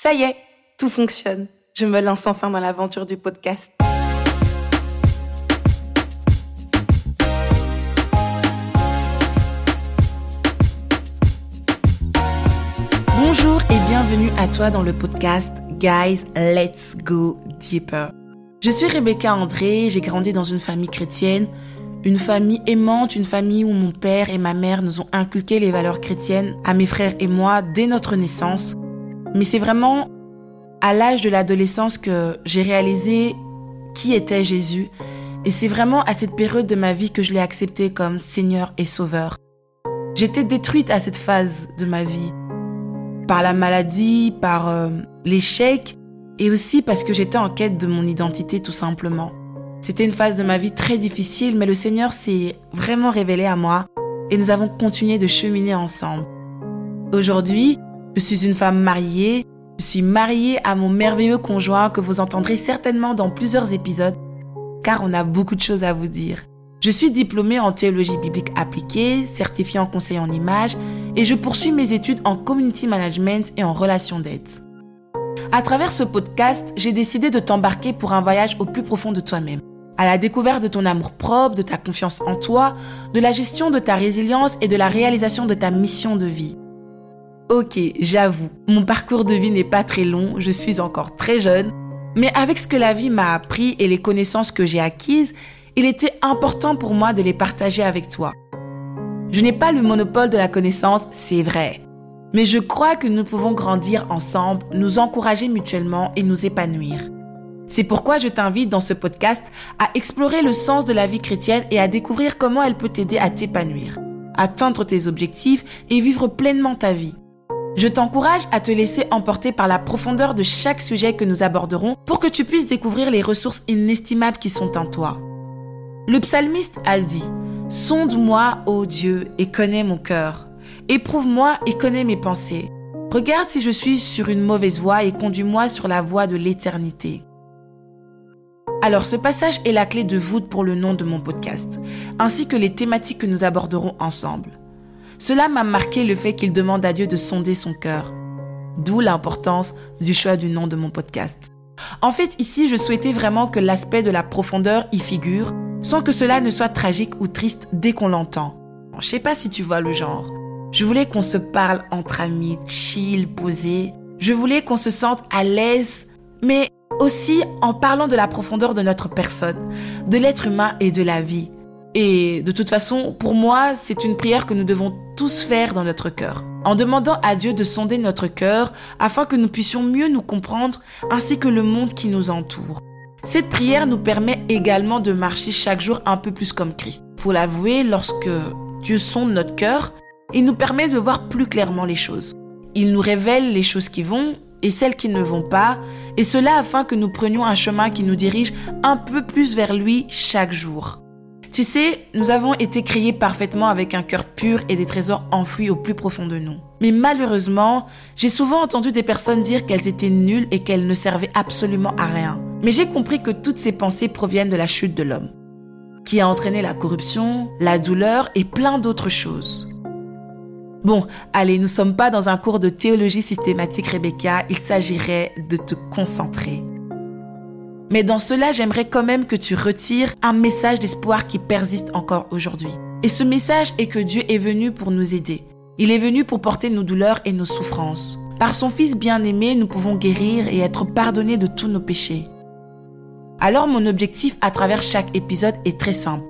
Ça y est, tout fonctionne. Je me lance enfin dans l'aventure du podcast. Bonjour et bienvenue à toi dans le podcast Guys, let's go deeper. Je suis Rebecca André, j'ai grandi dans une famille chrétienne, une famille aimante, une famille où mon père et ma mère nous ont inculqué les valeurs chrétiennes à mes frères et moi dès notre naissance. Mais c'est vraiment à l'âge de l'adolescence que j'ai réalisé qui était Jésus. Et c'est vraiment à cette période de ma vie que je l'ai accepté comme Seigneur et Sauveur. J'étais détruite à cette phase de ma vie, par la maladie, par l'échec, et aussi parce que j'étais en quête de mon identité tout simplement. C'était une phase de ma vie très difficile, mais le Seigneur s'est vraiment révélé à moi et nous avons continué de cheminer ensemble. Aujourd'hui, je suis une femme mariée, je suis mariée à mon merveilleux conjoint que vous entendrez certainement dans plusieurs épisodes, car on a beaucoup de choses à vous dire. Je suis diplômée en théologie biblique appliquée, certifiée en conseil en images, et je poursuis mes études en community management et en relations d'aide. À travers ce podcast, j'ai décidé de t'embarquer pour un voyage au plus profond de toi-même, à la découverte de ton amour-propre, de ta confiance en toi, de la gestion de ta résilience et de la réalisation de ta mission de vie. Ok, j'avoue, mon parcours de vie n'est pas très long, je suis encore très jeune, mais avec ce que la vie m'a appris et les connaissances que j'ai acquises, il était important pour moi de les partager avec toi. Je n'ai pas le monopole de la connaissance, c'est vrai. Mais je crois que nous pouvons grandir ensemble, nous encourager mutuellement et nous épanouir. C'est pourquoi je t'invite dans ce podcast à explorer le sens de la vie chrétienne et à découvrir comment elle peut t'aider à t'épanouir, atteindre tes objectifs et vivre pleinement ta vie. Je t'encourage à te laisser emporter par la profondeur de chaque sujet que nous aborderons pour que tu puisses découvrir les ressources inestimables qui sont en toi. Le psalmiste a dit « Sonde-moi, ô Dieu, et connais mon cœur. » Éprouve-moi et connais mes pensées. Regarde si je suis sur une mauvaise voie et conduis-moi sur la voie de l'éternité. Alors, ce passage est la clé de voûte pour le nom de mon podcast, ainsi que les thématiques que nous aborderons ensemble. Cela m'a marqué le fait qu'il demande à Dieu de sonder son cœur, d'où l'importance du choix du nom de mon podcast. En fait, ici, je souhaitais vraiment que l'aspect de la profondeur y figure, sans que cela ne soit tragique ou triste dès qu'on l'entend. Je sais pas si tu vois le genre. Je voulais qu'on se parle entre amis, chill, posé. Je voulais qu'on se sente à l'aise, mais aussi en parlant de la profondeur de notre personne, de l'être humain et de la vie. Et de toute façon, pour moi, c'est une prière que nous devons tous faire dans notre cœur, en demandant à Dieu de sonder notre cœur afin que nous puissions mieux nous comprendre ainsi que le monde qui nous entoure. Cette prière nous permet également de marcher chaque jour un peu plus comme Christ. Faut l'avouer, lorsque Dieu sonde notre cœur, il nous permet de voir plus clairement les choses. Il nous révèle les choses qui vont et celles qui ne vont pas, et cela afin que nous prenions un chemin qui nous dirige un peu plus vers lui chaque jour. Tu sais, nous avons été créés parfaitement avec un cœur pur et des trésors enfouis au plus profond de nous. Mais malheureusement, j'ai souvent entendu des personnes dire qu'elles étaient nulles et qu'elles ne servaient absolument à rien. Mais j'ai compris que toutes ces pensées proviennent de la chute de l'homme, qui a entraîné la corruption, la douleur et plein d'autres choses. Bon, allez, nous sommes pas dans un cours de théologie systématique, Rebecca, il s'agirait de te concentrer. Mais dans cela, j'aimerais quand même que tu retires un message d'espoir qui persiste encore aujourd'hui. Et ce message est que Dieu est venu pour nous aider. Il est venu pour porter nos douleurs et nos souffrances. Par son Fils bien-aimé, nous pouvons guérir et être pardonnés de tous nos péchés. Alors mon objectif à travers chaque épisode est très simple.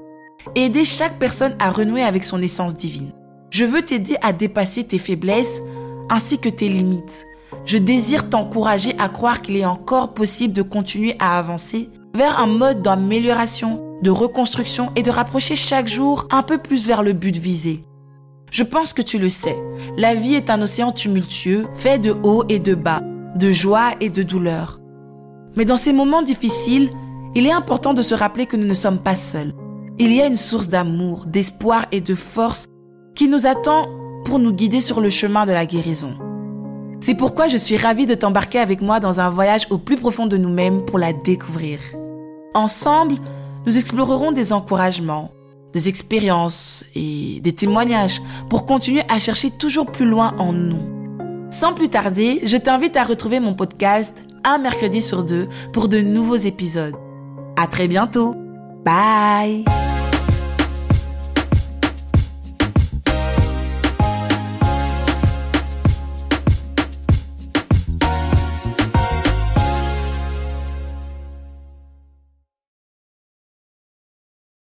Aider chaque personne à renouer avec son essence divine. Je veux t'aider à dépasser tes faiblesses ainsi que tes limites. Je désire t'encourager à croire qu'il est encore possible de continuer à avancer vers un mode d'amélioration, de reconstruction et de rapprocher chaque jour un peu plus vers le but visé. Je pense que tu le sais, la vie est un océan tumultueux, fait de hauts et de bas, de joie et de douleur. Mais dans ces moments difficiles, il est important de se rappeler que nous ne sommes pas seuls. Il y a une source d'amour, d'espoir et de force qui nous attend pour nous guider sur le chemin de la guérison. C'est pourquoi je suis ravie de t'embarquer avec moi dans un voyage au plus profond de nous-mêmes pour la découvrir. Ensemble, nous explorerons des encouragements, des expériences et des témoignages pour continuer à chercher toujours plus loin en nous. Sans plus tarder, je t'invite à retrouver mon podcast un mercredi sur deux pour de nouveaux épisodes. À très bientôt. Bye!